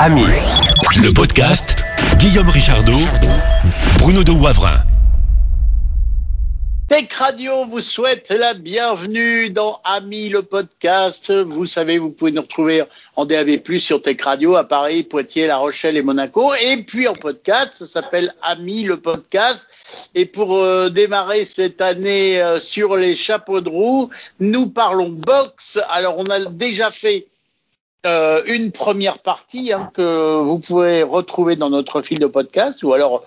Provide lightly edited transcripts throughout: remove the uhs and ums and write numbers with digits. Ami. Le podcast Guillaume Richardot, Bruno De Wavrin. Tech Radio vous souhaite la bienvenue dans Ami, le podcast. Vous savez, vous pouvez nous retrouver en DAB+, sur Tech Radio, à Paris, Poitiers, La Rochelle et Monaco. Et puis en podcast, ça s'appelle Ami, le podcast. Et pour démarrer cette année sur les chapeaux de roue, nous parlons boxe. Alors, on a déjà fait une première partie que vous pouvez retrouver dans notre fil de podcast ou alors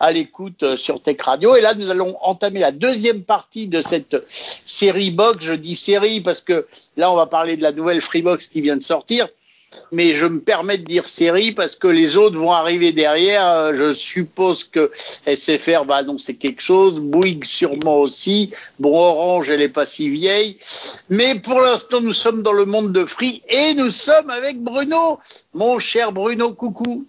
à l'écoute sur Tech Radio. Et là, nous allons entamer la deuxième partie de cette série box. Je dis série parce que là, on va parler de la nouvelle Freebox qui vient de sortir. Mais je me permets de dire série parce que les autres vont arriver derrière. Je suppose que SFR va annoncer quelque chose, Bouygues sûrement aussi. Bon, Orange, elle est pas si vieille. Mais pour l'instant, nous sommes dans le monde de Free et nous sommes avec Bruno. Mon cher Bruno, coucou.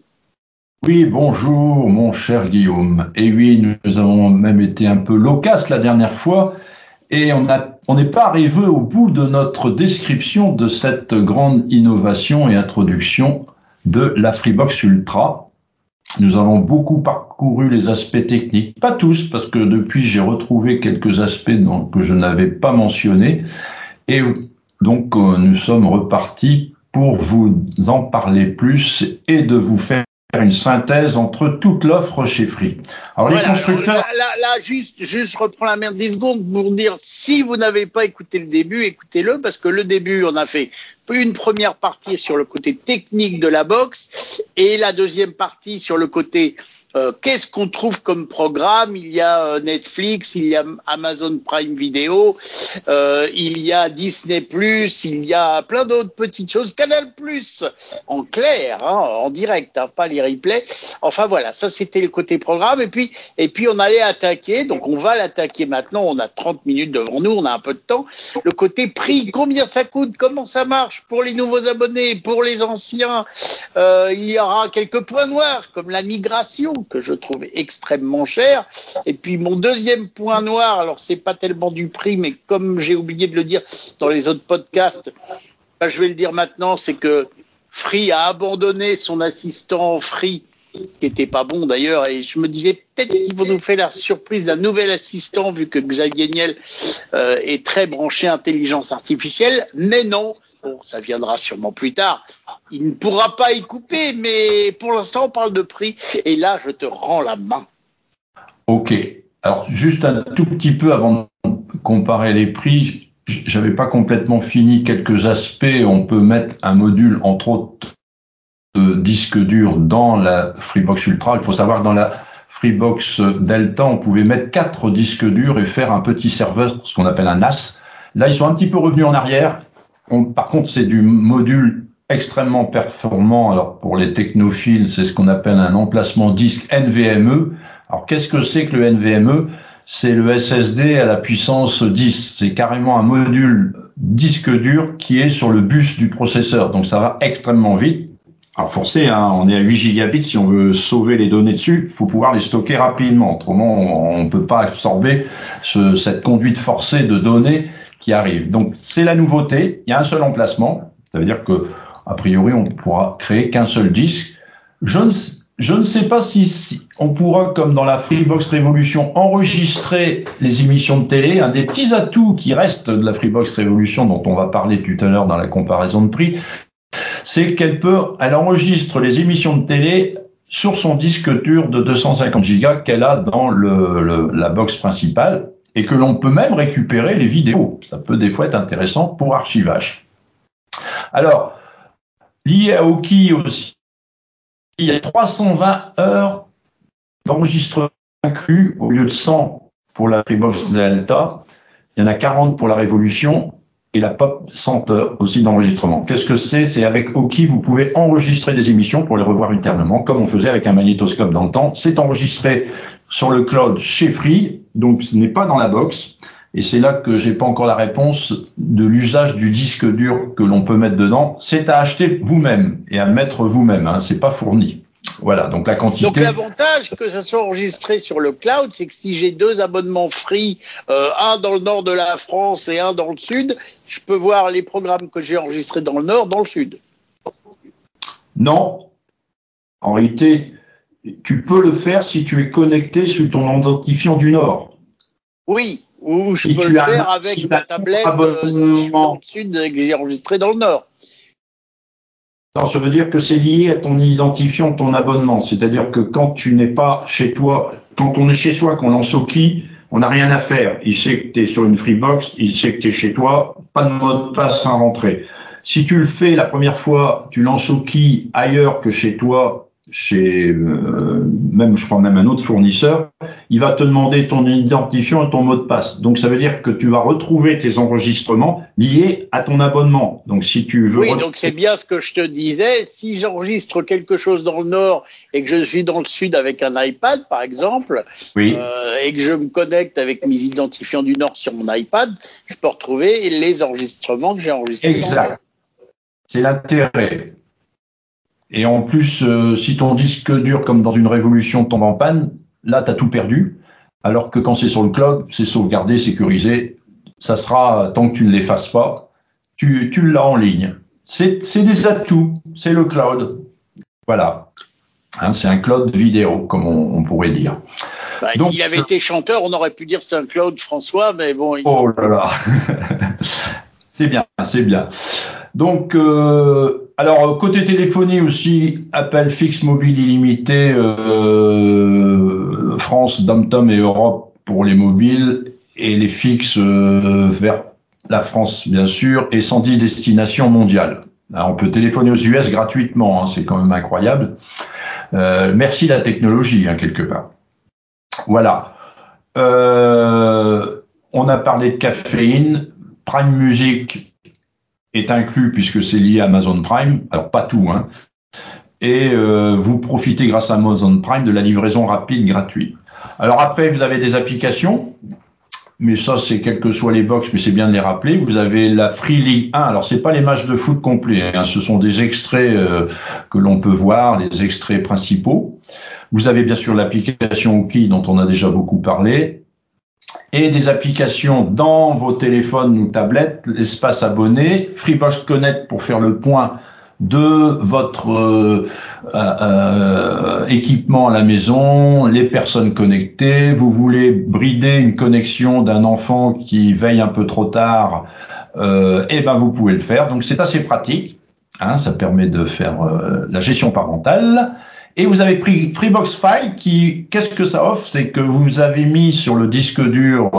Oui, bonjour, mon cher Guillaume. Et oui, nous avons même été un peu loquaces la dernière fois. Et on n'est pas arrivé au bout de notre description de cette grande innovation et introduction de la Freebox Ultra. Nous avons beaucoup parcouru les aspects techniques, pas tous, parce que depuis j'ai retrouvé quelques aspects que je n'avais pas mentionnés. Et donc nous sommes repartis pour vous en parler plus et de vous faire une synthèse entre toute l'offre chez Free. Alors voilà, les constructeurs... Là, juste, je reprends la merde 10 secondes pour dire, si vous n'avez pas écouté le début, écoutez-le, parce que le début, on a fait une première partie sur le côté technique de la box, et la deuxième partie sur le côté qu'est-ce qu'on trouve comme programme. Il y a Netflix, il y a Amazon Prime Vidéo, il y a Disney+, il y a plein d'autres petites choses, Canal+, en clair, en direct, pas les replays. Enfin voilà, ça c'était le côté programme. Et puis on allait attaquer, donc on va l'attaquer maintenant, on a 30 minutes devant nous, on a un peu de temps. Le côté prix, combien ça coûte, comment ça marche pour les nouveaux abonnés, pour les anciens. Il y aura quelques points noirs, comme la migration, que je trouve extrêmement cher. Et puis mon deuxième point noir, alors c'est pas tellement du prix, mais comme j'ai oublié de le dire dans les autres podcasts, je vais le dire maintenant, c'est que Free a abandonné son assistant Free, qui était pas bon d'ailleurs, et je me disais peut-être qu'ils vont nous faire la surprise d'un nouvel assistant, vu que Xavier Niel est très branché intelligence artificielle, mais non. Bon, ça viendra sûrement plus tard. Il ne pourra pas y couper, mais pour l'instant, on parle de prix. Et là, je te rends la main. OK. Alors, juste un tout petit peu avant de comparer les prix, j'avais pas complètement fini quelques aspects. On peut mettre un module, entre autres, de disque dur dans la Freebox Ultra. Il faut savoir que dans la Freebox Delta, on pouvait mettre 4 disques durs et faire un petit serveur, ce qu'on appelle un NAS. Là, ils sont un petit peu revenus en arrière. Par contre, c'est du module extrêmement performant. Alors, pour les technophiles, c'est ce qu'on appelle un emplacement disque NVMe. Alors, qu'est-ce que c'est que le NVMe? C'est le SSD à la puissance 10. C'est carrément un module disque dur qui est sur le bus du processeur. Donc, ça va extrêmement vite. Alors, forcé, on est à 8 gigabits. Si on veut sauver les données dessus, il faut pouvoir les stocker rapidement. Autrement, on ne peut pas absorber cette conduite forcée de données qui arrive. Donc, c'est la nouveauté. Il y a un seul emplacement. Ça veut dire que, a priori, on pourra créer qu'un seul disque. Je ne sais pas si on pourra, comme dans la Freebox Révolution, enregistrer les émissions de télé. Un des petits atouts qui reste de la Freebox Révolution, dont on va parler tout à l'heure dans la comparaison de prix, c'est qu'elle enregistre les émissions de télé sur son disque dur de 250 gigas qu'elle a dans la box principale. Et que l'on peut même récupérer les vidéos. Ça peut des fois être intéressant pour archivage. Alors, lié à Oqee aussi, il y a 320 heures d'enregistrement inclus au lieu de 100 pour la Freebox Delta. Il y en a 40 pour la Révolution et la Pop 100 heures aussi d'enregistrement. Qu'est-ce que c'est ? C'est avec Oqee, vous pouvez enregistrer des émissions pour les revoir ultérieurement, comme on faisait avec un magnétoscope dans le temps. C'est enregistré sur le cloud chez Free, donc ce n'est pas dans la box, et c'est là que j'ai pas encore la réponse de l'usage du disque dur que l'on peut mettre dedans. C'est à acheter vous-même et à mettre vous-même, c'est pas fourni. Voilà, donc la quantité. Donc l'avantage que ça soit enregistré sur le cloud, c'est que si j'ai 2 abonnements Free, un dans le nord de la France et un dans le sud, je peux voir les programmes que j'ai enregistrés dans le nord, dans le sud. Non. En réalité, tu peux le faire si tu es connecté sur ton identifiant du Nord. Oui, ou je peux le faire avec ma tablette si je suis dans le Sud et que j'ai enregistré dans le Nord. Non, ça veut dire que c'est lié à ton identifiant de ton abonnement. C'est-à-dire que quand tu n'es pas chez toi, quand on est chez soi, qu'on lance Oqee, on n'a rien à faire. Il sait que tu es sur une Freebox, il sait que tu es chez toi, pas de mot de passe à rentrer. Si tu le fais la première fois, tu lances Oqee ailleurs que chez toi, chez même je crois même un autre fournisseur, il va te demander ton identifiant et ton mot de passe. Donc ça veut dire que tu vas retrouver tes enregistrements liés à ton abonnement. Donc si tu veux donc c'est bien ce que je te disais, si j'enregistre quelque chose dans le Nord et que je suis dans le Sud avec un iPad par exemple, et que je me connecte avec mes identifiants du Nord sur mon iPad, je peux retrouver les enregistrements que j'ai enregistrés. Exact. C'est l'intérêt. Et en plus, si ton disque dur, comme dans une révolution, tombe en panne, là, tu as tout perdu. Alors que quand c'est sur le cloud, c'est sauvegardé, sécurisé. Ça sera, tant que tu ne l'effaces pas, tu l'as en ligne. C'est des atouts, c'est le cloud. Voilà. Hein, c'est un cloud vidéo, comme on pourrait dire. Bah, donc, s'il avait été chanteur, on aurait pu dire c'est un cloud François, mais bon. Oh là là. C'est bien, c'est bien. Donc, alors côté téléphonie aussi, appel fixe, mobile illimité, France, Dom-Tom et Europe pour les mobiles et les fixes vers la France bien sûr et 110 destinations mondiales. Alors, on peut téléphoner aux US gratuitement, hein, c'est quand même incroyable. Merci la technologie hein, quelque part. Voilà. On a parlé de caféine, Prime Music est inclus puisque c'est lié à Amazon Prime, alors pas tout, hein. Et vous profitez grâce à Amazon Prime de la livraison rapide gratuite. Alors après, vous avez des applications, mais ça c'est quelles que soient les box, mais c'est bien de les rappeler. Vous avez la Free League 1, alors c'est pas les matchs de foot complets, hein. Ce sont des extraits que l'on peut voir, les extraits principaux. Vous avez bien sûr l'application Oqee dont on a déjà beaucoup parlé, et des applications dans vos téléphones ou tablettes, l'espace abonné, Freebox Connect pour faire le point de votre équipement à la maison, les personnes connectées, vous voulez brider une connexion d'un enfant qui veille un peu trop tard, et ben vous pouvez le faire. Donc c'est assez pratique, hein, ça permet de faire la gestion parentale. Et vous avez pris Freebox File qui, qu'est-ce que ça offre? C'est que vous avez mis sur le disque dur,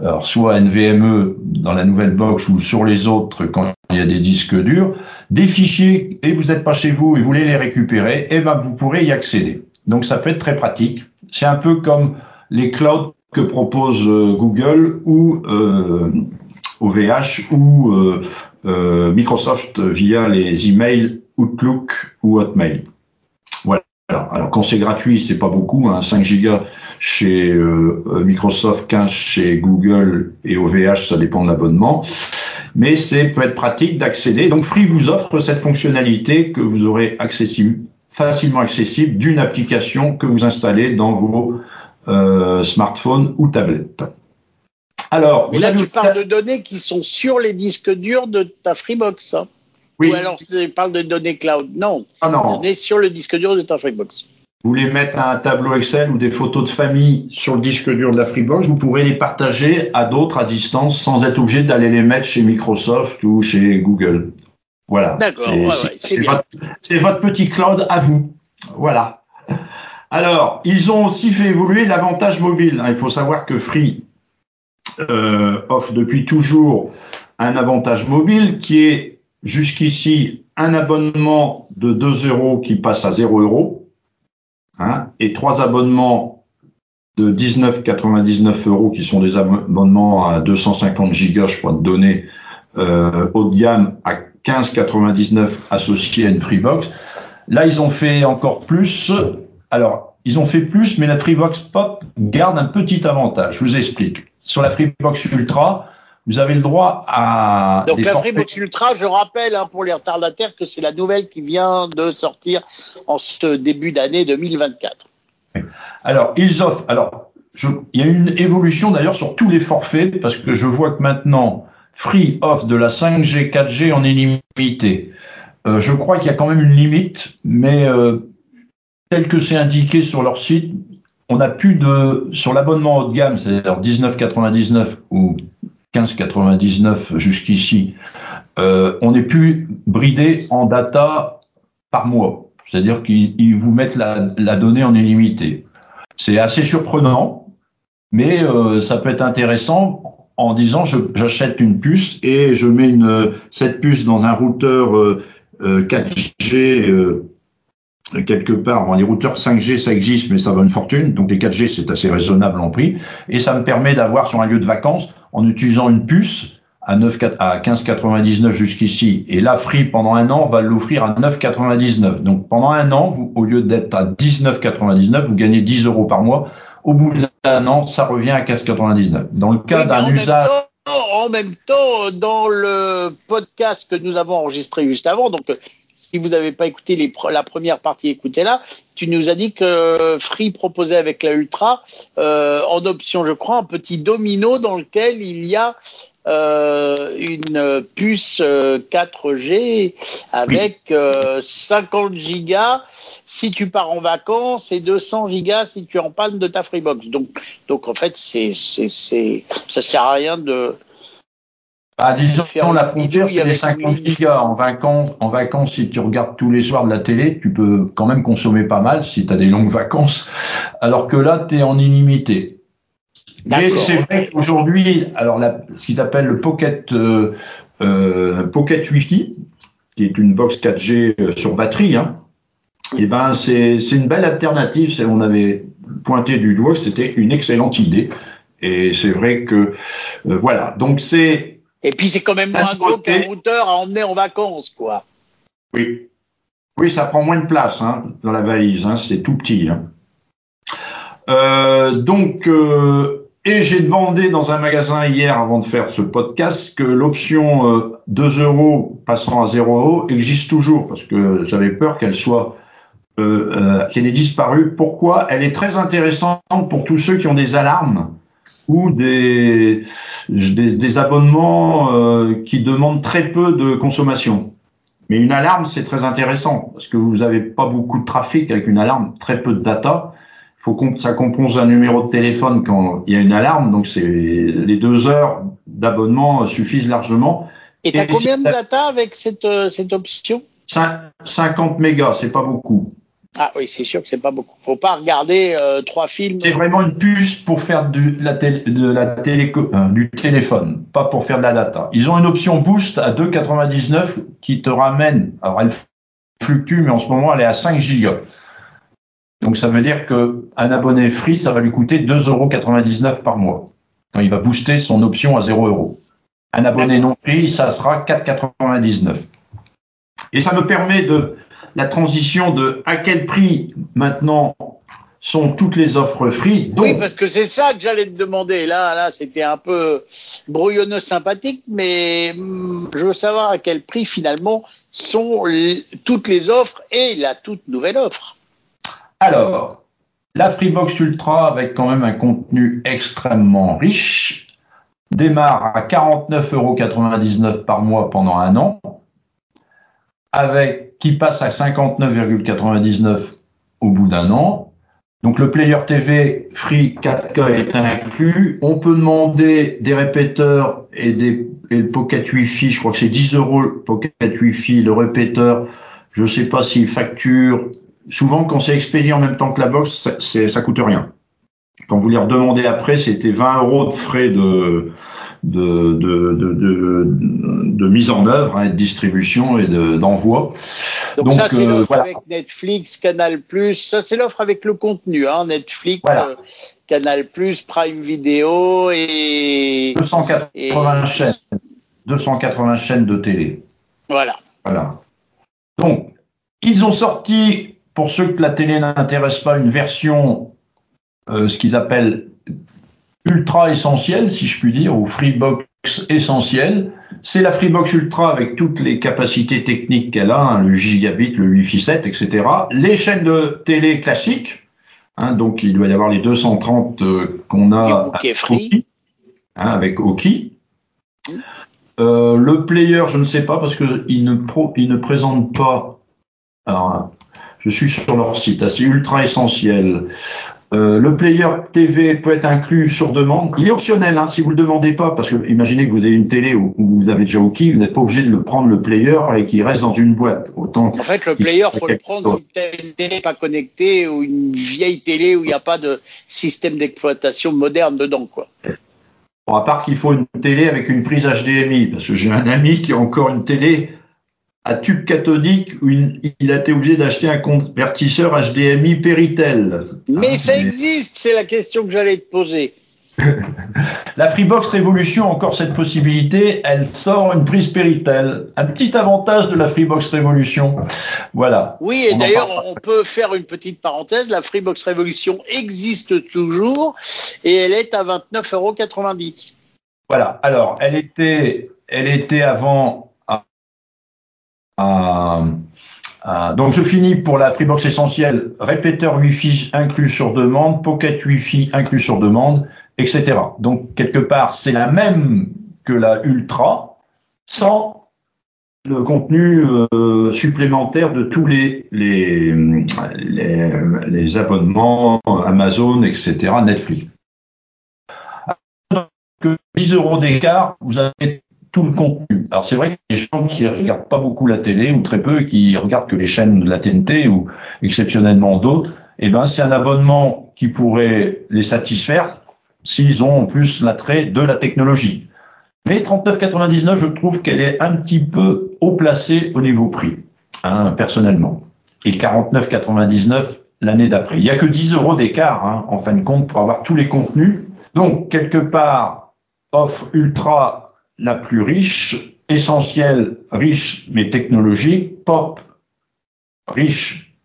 alors soit NVMe dans la nouvelle box ou sur les autres quand il y a des disques durs, des fichiers et vous n'êtes pas chez vous et vous voulez les récupérer, et ben vous pourrez y accéder. Donc ça peut être très pratique. C'est un peu comme les clouds que propose Google ou OVH ou Microsoft via les emails Outlook ou Hotmail. Alors quand c'est gratuit, c'est pas beaucoup, hein, 5 gigas chez Microsoft, 15 chez Google et OVH, ça dépend de l'abonnement. Mais c'est peut être pratique d'accéder. Donc Free vous offre cette fonctionnalité que vous aurez facilement accessible d'une application que vous installez dans vos smartphones ou tablettes. Alors, mais là tu parles de données qui sont sur les disques durs de ta Freebox, hein. Oui. Ou alors, tu parles de données cloud. Non, non. Données sur le disque dur de ta Freebox. Vous voulez mettre un tableau Excel ou des photos de famille sur le disque dur de la Freebox, vous pourrez les partager à d'autres à distance sans être obligé d'aller les mettre chez Microsoft ou chez Google. Voilà. D'accord, c'est bien. C'est votre petit cloud à vous. Voilà. Alors, ils ont aussi fait évoluer l'avantage mobile. Il faut savoir que Free offre depuis toujours un avantage mobile qui est jusqu'ici, un abonnement de 2€ qui passe à 0€, hein, et 3 abonnements de 19,99€ qui sont des abonnements à 250 gigas, je crois, de données, haut de gamme à 15,99€ associés à une Freebox. Là, ils ont fait encore plus. Alors, ils ont fait plus, mais la Freebox Pop garde un petit avantage. Je vous explique. Sur la Freebox Ultra, vous avez le droit à... Donc la Freebox Ultra, je rappelle hein, pour les retardataires que c'est la nouvelle qui vient de sortir en ce début d'année 2024. Alors, ils offrent... Alors, il y a une évolution d'ailleurs sur tous les forfaits parce que je vois que maintenant, Free offre de la 5G, 4G en illimité. Je crois qu'il y a quand même une limite, mais tel que c'est indiqué sur leur site, on n'a plus de... Sur l'abonnement haut de gamme, c'est-à-dire 19,99 ou 15,99 jusqu'ici, on n'est plus bridé en data par mois. C'est-à-dire qu'ils vous mettent la donnée en illimité. C'est assez surprenant, mais ça peut être intéressant en disant j'achète une puce et je mets cette puce dans un routeur 4G quelque part. Bon, les routeurs 5G, ça existe, mais ça vaut une fortune. Donc les 4G, c'est assez raisonnable en prix. Et ça me permet d'avoir sur un lieu de vacances, en utilisant une puce à 15,99 jusqu'ici. Et là, Free, pendant un an, va l'offrir à 9,99. Donc pendant un an, vous, au lieu d'être à 19,99, vous gagnez 10 € par mois. Au bout d'un an, ça revient à 15,99. Dans le cas d'un usage... En même temps, dans le podcast que nous avons enregistré juste avant, donc si vous n'avez pas écouté la première partie, écoutez-la, tu nous as dit que Free proposait avec la Ultra, en option je crois, un petit domino dans lequel il y a une puce 4G avec 50 gigas si tu pars en vacances et 200 gigas si tu es en panne de ta Freebox. Donc en fait, ça sert à rien de... Bah, disons, la frontière, c'est les 50 gigas. En vacances, si tu regardes tous les soirs de la télé, tu peux quand même consommer pas mal si tu as des longues vacances, alors que là, tu es en illimité. D'accord. Mais c'est vrai qu'aujourd'hui, alors ce qu'ils appellent le Pocket Wi-Fi, qui est une box 4G sur batterie, et ben c'est une belle alternative. On avait pointé du doigt, c'était une excellente idée. Et c'est vrai que voilà. Donc c'est... Et puis, c'est quand même moins gros qu'un routeur à emmener en vacances, quoi. Oui. Oui, ça prend moins de place dans la valise. C'est tout petit. Et j'ai demandé dans un magasin hier, avant de faire ce podcast, que l'option 2 € passant à 0 € existe toujours, parce que j'avais peur qu'elle soit... qu'elle ait disparu. Pourquoi ? Elle est très intéressante pour tous ceux qui ont des alarmes ou des abonnements qui demandent très peu de consommation. Mais une alarme, c'est très intéressant parce que vous n'avez pas beaucoup de trafic avec une alarme, très peu de data. Ça compose un numéro de téléphone quand il y a une alarme, donc les 2 heures d'abonnement suffisent largement. Et tu as combien de data avec cette option ? 50 mégas, c'est pas beaucoup. Ah oui, c'est sûr que c'est pas beaucoup. Faut pas regarder 3 films. C'est vraiment une puce pour faire du téléphone, pas pour faire de la data. Ils ont une option Boost à 2,99 qui te ramène. Alors elle fluctue, mais en ce moment elle est à 5 gigas. Donc ça veut dire que un abonné Free, ça va lui coûter 2,99 € par mois quand il va booster son option à 0 €. Un abonné non Free, ça sera 4,99 €. Et ça me permet de la transition de à quel prix maintenant sont toutes les offres Free. Donc, oui, parce que c'est ça que j'allais te demander. Là, c'était un peu brouillonneux sympathique, mais je veux savoir à quel prix finalement sont toutes les offres et la toute nouvelle offre. Alors, la Freebox Ultra, avec quand même un contenu extrêmement riche, démarre à 49,99 € par mois pendant un an, qui passe à 59,99 € au bout d'un an. Donc le player TV Free 4K est inclus. On peut demander des répéteurs et le Pocket Wi-Fi. Je crois que c'est 10 € le Pocket Wi-Fi. Le répéteur, je ne sais pas s'il facture. Souvent, quand c'est expédié en même temps que la box, ça coûte rien. Quand vous les redemandez après, c'était 20 € de frais de mise en œuvre, de distribution et d'envoi. Donc ça, c'est l'offre avec Netflix, Canal+, ça, c'est l'offre avec le contenu, Netflix, voilà. Canal+, Prime Vidéo et... 280 chaînes de télé. Voilà. Donc, ils ont sorti, pour ceux que la télé n'intéresse pas, une version, ce qu'ils appellent Ultra Essentielle, si je puis dire, ou Freebox Essentielle. C'est la Freebox Ultra avec toutes les capacités techniques qu'elle a, le gigabit, le Wi-Fi 7, etc. Les chaînes de télé classiques, donc il doit y avoir les 230 qu'on a avec Oqee. Le player, je ne sais pas, parce que il ne présente pas. Alors, je suis sur leur site, c'est ultra essentiel. Le player TV peut être inclus sur demande. Il est optionnel, si vous le demandez pas, parce que imaginez que vous avez une télé où vous avez déjà Oqee, vous n'êtes pas obligé de le prendre le player et qu'il reste dans une boîte. Autant. En fait, le player, faut le prendre sur une télé pas connectée ou une vieille télé où il n'y a pas de système d'exploitation moderne dedans, quoi. Bon, à part qu'il faut une télé avec une prise HDMI, parce que j'ai un ami qui a encore une télé à tube cathodique où il a été obligé d'acheter un convertisseur HDMI Peritel. Mais ça existe, c'est la question que j'allais te poser. La Freebox Révolution a encore cette possibilité, elle sort une prise Peritel. Un petit avantage de la Freebox Révolution. Voilà. Oui, et d'ailleurs, on peut faire une petite parenthèse, la Freebox Révolution existe toujours et elle est à 29,90 €. Voilà, alors, elle était avant... donc je finis pour la Freebox Essentielle, répéteur Wi-Fi inclus sur demande, pocket Wi-Fi inclus sur demande, etc. Donc quelque part c'est la même que la Ultra sans le contenu supplémentaire de tous les abonnements Amazon, etc., Netflix. Donc 10 € d'écart, vous avez tout le contenu. Alors c'est vrai que les gens qui regardent pas beaucoup la télé ou très peu, qui regardent que les chaînes de la TNT ou exceptionnellement d'autres, eh ben c'est un abonnement qui pourrait les satisfaire s'ils ont en plus l'attrait de la technologie. Mais 39,99 €, je trouve qu'elle est un petit peu haut placée au niveau prix, personnellement. Et 49,99 € l'année d'après. Il y a que 10 € d'écart en fin de compte pour avoir tous les contenus. Donc quelque part offre Ultra la plus riche, essentielle, riche mais technologique, pop, riche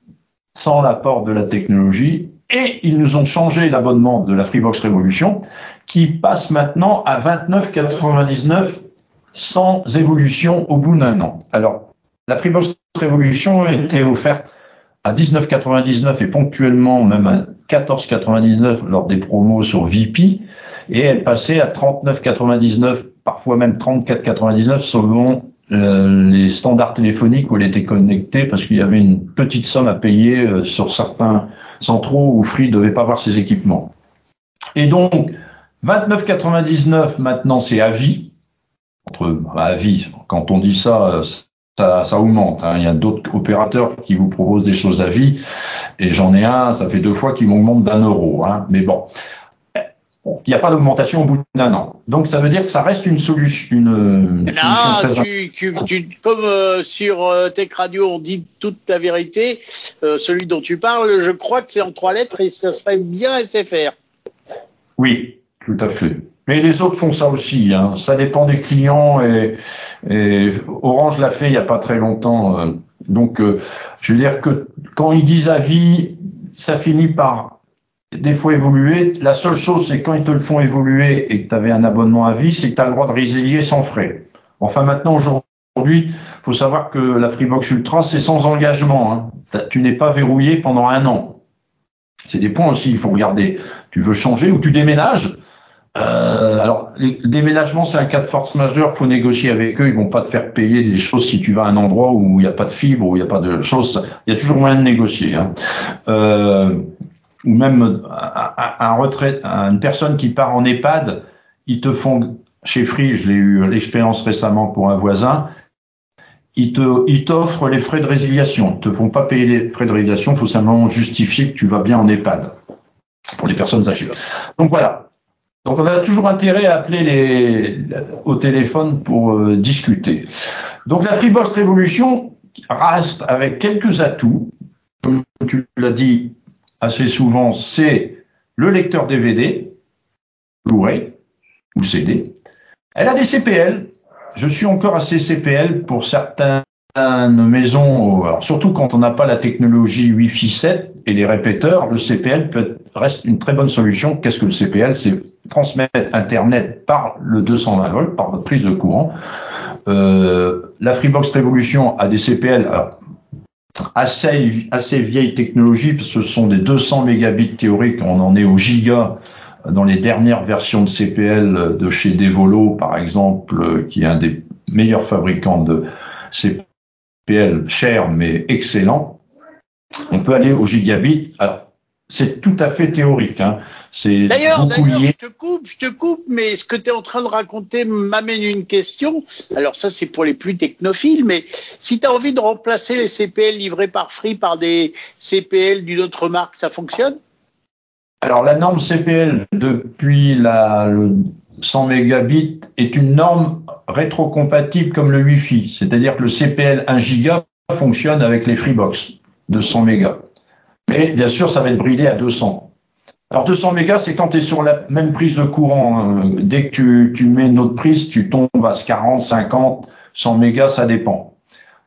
sans l'apport de la technologie, et ils nous ont changé l'abonnement de la Freebox Révolution qui passe maintenant à 29,99 € sans évolution au bout d'un an. Alors, la Freebox Révolution était offerte à 19,99 € et ponctuellement même à 14,99 € lors des promos sur VP, et elle passait à 39,99 €, parfois même 34,99 € selon les standards téléphoniques où elle était connectée, parce qu'il y avait une petite somme à payer sur certains centraux où Free ne devait pas voir ses équipements. Et donc, 29,99 € maintenant, c'est à vie. À vie, quand on dit ça, ça augmente. Il y a d'autres opérateurs qui vous proposent des choses à vie, et j'en ai un, ça fait 2 fois qu'il m'augmente d'1 €. Mais bon... Il n'y a pas d'augmentation au bout d'un an. Donc, ça veut dire que ça reste une solution. Solution comme sur Tech Radio, on dit toute la vérité. Celui dont tu parles, je crois que c'est en 3 lettres et ça serait bien SFR. Oui, tout à fait. Mais les autres font ça aussi. Ça dépend des clients. Et Orange l'a fait il n'y a pas très longtemps. Donc, je veux dire que quand ils disent avis, ça finit par... des fois évoluer. La seule chose, c'est quand ils te le font évoluer et que tu avais un abonnement à vie, c'est que tu as le droit de résilier sans frais. Enfin, maintenant, aujourd'hui, faut savoir que la Freebox Ultra, c'est sans engagement. Tu n'es pas verrouillé pendant 1 an. C'est des points aussi, il faut regarder. Tu veux changer ou tu déménages. Alors, le déménagement, c'est un cas de force majeure. Faut négocier avec eux. Ils vont pas te faire payer des choses si tu vas à un endroit où il n'y a pas de fibre, où il n'y a pas de choses. Il y a toujours moyen de négocier. Ou même un retrait, une personne qui part en EHPAD, ils te font, chez Free, je l'ai eu l'expérience récemment pour un voisin, ils t'offrent les frais de résiliation. Ils te font pas payer les frais de résiliation, il faut simplement justifier que tu vas bien en EHPAD pour les personnes âgées. Donc voilà. Donc on a toujours intérêt à appeler au téléphone pour discuter. Donc la Freebox Révolution reste avec quelques atouts, comme tu l'as dit, assez souvent, c'est le lecteur DVD, Blu-ray ou CD. Elle a des CPL. Je suis encore assez CPL pour certaines maisons, alors surtout quand on n'a pas la technologie Wi-Fi 7 et les répéteurs, le CPL reste une très bonne solution. Qu'est-ce que le CPL? C'est transmettre Internet par le 220 volts, par votre prise de courant. La Freebox Révolution a des CPL... Alors, assez vieille technologie, parce que ce sont des 200 mégabits théoriques, on en est au giga dans les dernières versions de CPL de chez Devolo, par exemple, qui est un des meilleurs fabricants de CPL, chers mais excellents, on peut aller au gigabit. Alors, c'est tout à fait théorique, hein. C'est d'ailleurs, je te coupe, mais ce que tu es en train de raconter m'amène une question. Alors ça, c'est pour les plus technophiles, mais si tu as envie de remplacer les CPL livrés par Free par des CPL d'une autre marque, ça fonctionne ? Alors la norme CPL depuis le 100 mégabits est une norme rétrocompatible comme le Wi-Fi, c'est-à-dire que le CPL 1 giga fonctionne avec les Freebox de 100 mégas. Mais bien sûr, ça va être bridé à 200. Alors 200 mégas, c'est quand tu es sur la même prise de courant. Dès que tu mets une autre prise, tu tombes à 40, 50, 100 mégas, ça dépend.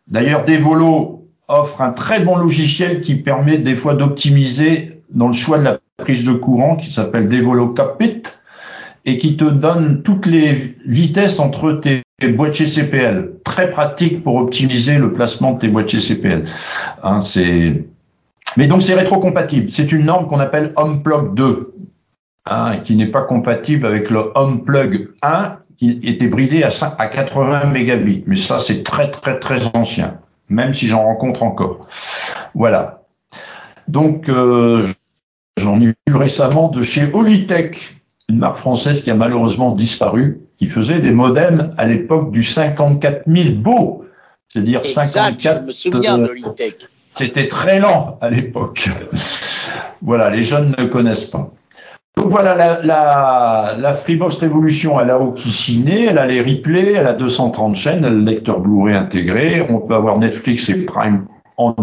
D'ailleurs, Devolo offre un très bon logiciel qui permet des fois d'optimiser dans le choix de la prise de courant, qui s'appelle Devolo Cockpit, et qui te donne toutes les vitesses entre tes boîtiers CPL. Très pratique pour optimiser le placement de tes boîtiers CPL. Hein, Mais donc c'est rétrocompatible. C'est une norme qu'on appelle HomePlug 2, hein, qui n'est pas compatible avec le HomePlug 1, qui était bridé à 80 mégabits. Mais ça, c'est très, très, très ancien, même si j'en rencontre encore. Voilà. Donc, j'en ai vu récemment de chez Holitech, une marque française qui a malheureusement disparu, qui faisait des modems à l'époque du 54 000 beaux, c'est-à-dire exact, 54... je me souviens d'Holitech. C'était très lent à l'époque. Voilà, les jeunes ne connaissent pas. Donc voilà, la Freebox Révolution, elle a Oqee Ciné, elle a les replays, elle a 230 chaînes, elle a le lecteur Blu-ray intégré, on peut avoir Netflix et Prime en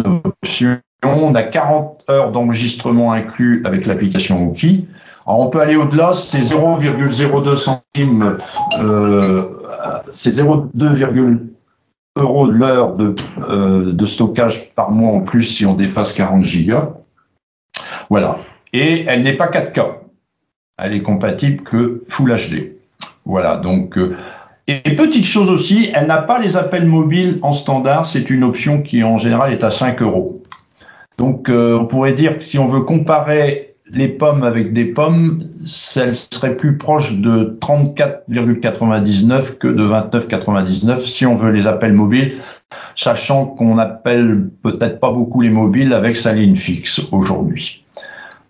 option, on a 40 heures d'enregistrement inclus avec l'application Oqee. Alors on peut aller au-delà, c'est 0,02 centimes, c'est 0,2 euros de l'heure de stockage par mois en plus si on dépasse 40 gigas. Voilà. Et elle n'est pas 4K. Elle est compatible que Full HD. Voilà. Donc, et petite chose aussi, elle n'a pas les appels mobiles en standard. C'est une option qui, en général, est à 5 euros. Donc, on pourrait dire que si on veut comparer les pommes avec des pommes, celle serait plus proche de 34,99 que de 29,99 si on veut les appels mobiles, sachant qu'on appelle peut-être pas beaucoup les mobiles avec sa ligne fixe aujourd'hui.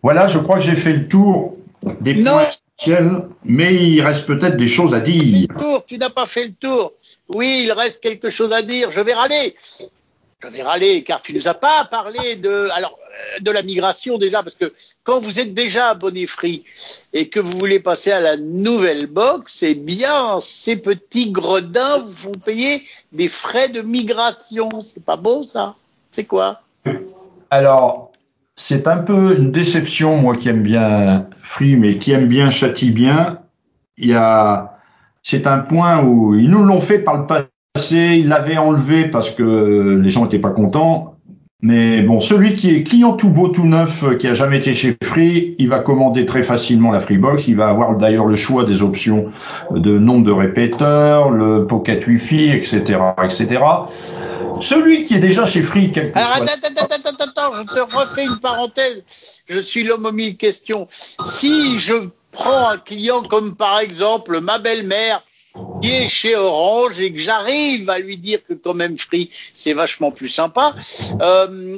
Voilà, je crois que j'ai fait le tour des points essentiels, mais il reste peut-être des choses à dire. Tu n'as pas fait le tour. Oui, il reste quelque chose à dire. Je vais râler, car tu nous as pas parlé de la migration déjà, parce que quand vous êtes déjà abonné Free et que vous voulez passer à la nouvelle box, eh bien, ces petits gredins vous font payer des frais de migration. C'est pas beau, ça? C'est quoi? Alors, c'est un peu une déception, moi qui aime bien Free, mais qui aime bien châtie bien. C'est un point où ils nous l'ont fait par le passé. Ils l'avaient enlevé parce que les gens n'étaient pas contents. Mais bon, celui qui est client tout beau, tout neuf, qui a jamais été chez Free, il va commander très facilement la Freebox. Il va avoir d'ailleurs le choix des options de nombre de répéteurs, le pocket Wi-Fi, etc., etc. Celui qui est déjà chez Free, quelque chose. Alors, attends, je te refais une parenthèse. Je suis l'homme aux mille questions. Si je prends un client comme par exemple ma belle-mère, qui est chez Orange et que j'arrive à lui dire que quand même Free c'est vachement plus sympa,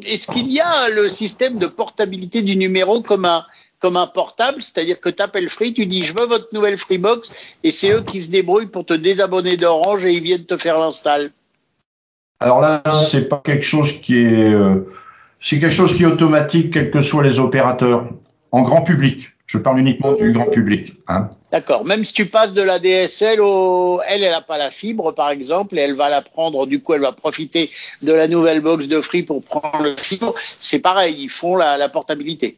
est-ce qu'il y a le système de portabilité du numéro comme un portable, c'est-à-dire que tu appelles Free, tu dis je veux votre nouvelle Freebox et c'est eux qui se débrouillent pour te désabonner d'Orange et ils viennent te faire l'install? Alors là c'est pas quelque chose qui est c'est quelque chose qui est automatique quels que soient les opérateurs en grand public. Je parle uniquement du grand public. Hein. D'accord. Même si tu passes de la DSL elle n'a pas la fibre, par exemple, et elle va la prendre, du coup, elle va profiter de la nouvelle box de Free pour prendre le fibre. C'est pareil, ils font la portabilité.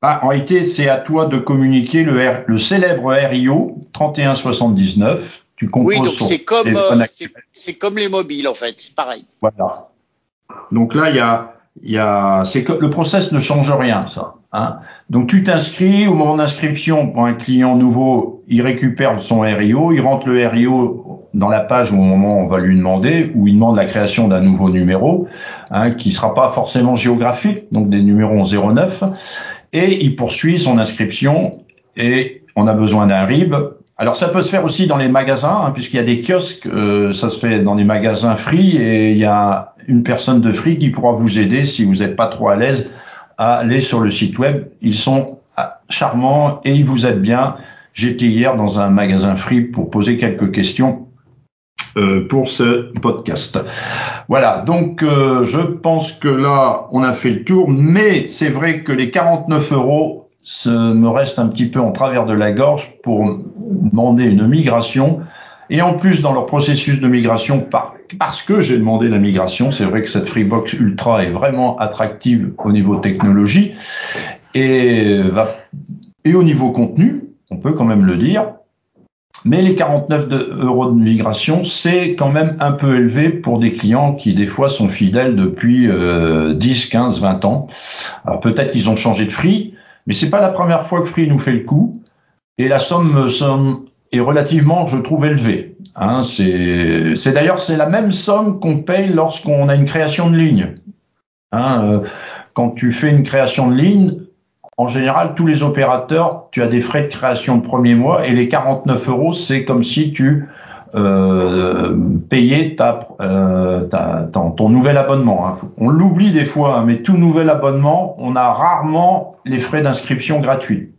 Bah, en réalité, c'est à toi de communiquer le célèbre RIO 3179. Tu composes. Oui, donc c'est comme les mobiles, en fait. C'est pareil. Voilà. Donc là, le process ne change rien, ça. Hein. Donc tu t'inscris, au moment d'inscription, pour un client nouveau, il récupère son RIO, il rentre le RIO dans la page au moment où on va lui demander, où il demande la création d'un nouveau numéro, hein, qui ne sera pas forcément géographique, donc des numéros 09, et il poursuit son inscription, et on a besoin d'un RIB, Alors ça peut se faire aussi dans les magasins, hein, puisqu'il y a des kiosques, ça se fait dans les magasins Free, et il y a une personne de Free qui pourra vous aider si vous n'êtes pas trop à l'aise à aller sur le site web. Ils sont charmants et ils vous aident bien. J'étais hier dans un magasin Free pour poser quelques questions pour ce podcast. Voilà, donc je pense que là, on a fait le tour, mais c'est vrai que les 49 €, ça me reste un petit peu en travers de la gorge pour demander une migration. Et en plus, dans leur processus de migration, parce que j'ai demandé la migration, c'est vrai que cette Freebox Ultra est vraiment attractive au niveau technologie et au niveau contenu, on peut quand même le dire. Mais les 49 € de migration, c'est quand même un peu élevé pour des clients qui, des fois, sont fidèles depuis 10, 15, 20 ans. Alors, peut-être qu'ils ont changé de Free, mais c'est pas la première fois que Free nous fait le coup, et la somme est relativement, je trouve, élevée. Hein, c'est d'ailleurs c'est la même somme qu'on paye lorsqu'on a une création de ligne. Hein, quand tu fais une création de ligne, en général, tous les opérateurs, tu as des frais de création de premier mois, et les 49 €, c'est comme si tu payais ton nouvel abonnement. Hein. On l'oublie des fois, hein, mais tout nouvel abonnement, on a rarement les frais d'inscription gratuits.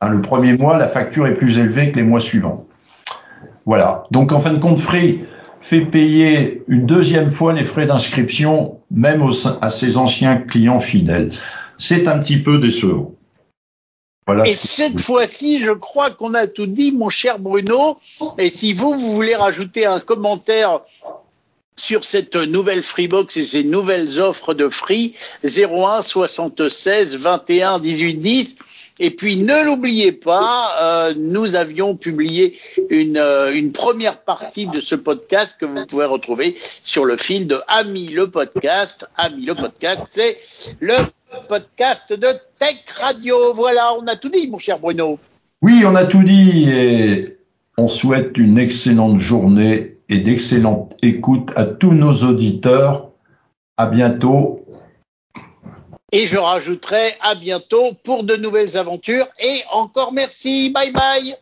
Hein, le premier mois, la facture est plus élevée que les mois suivants. Voilà. Donc, en fin de compte, Free fait payer une deuxième fois les frais d'inscription, même à ses anciens clients fidèles. C'est un petit peu décevant. Voilà. Et cette fois-ci, je crois qu'on a tout dit, mon cher Bruno. Et si vous voulez rajouter un commentaire sur cette nouvelle Freebox et ces nouvelles offres de Free, 01 76 21 18 10. Et puis, ne l'oubliez pas, nous avions publié une première partie de ce podcast que vous pouvez retrouver sur le fil de Ami le podcast. Ami le podcast, c'est le podcast de Tech Radio. Voilà, on a tout dit, mon cher Bruno. Oui, on a tout dit et on souhaite une excellente journée et d'excellentes écoutes à tous nos auditeurs. À bientôt. Et je rajouterai à bientôt pour de nouvelles aventures. Et encore merci. Bye bye.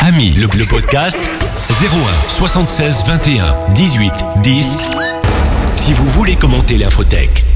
Ami, le podcast 01 76 21 18 10. Si vous voulez commenter l'infotech.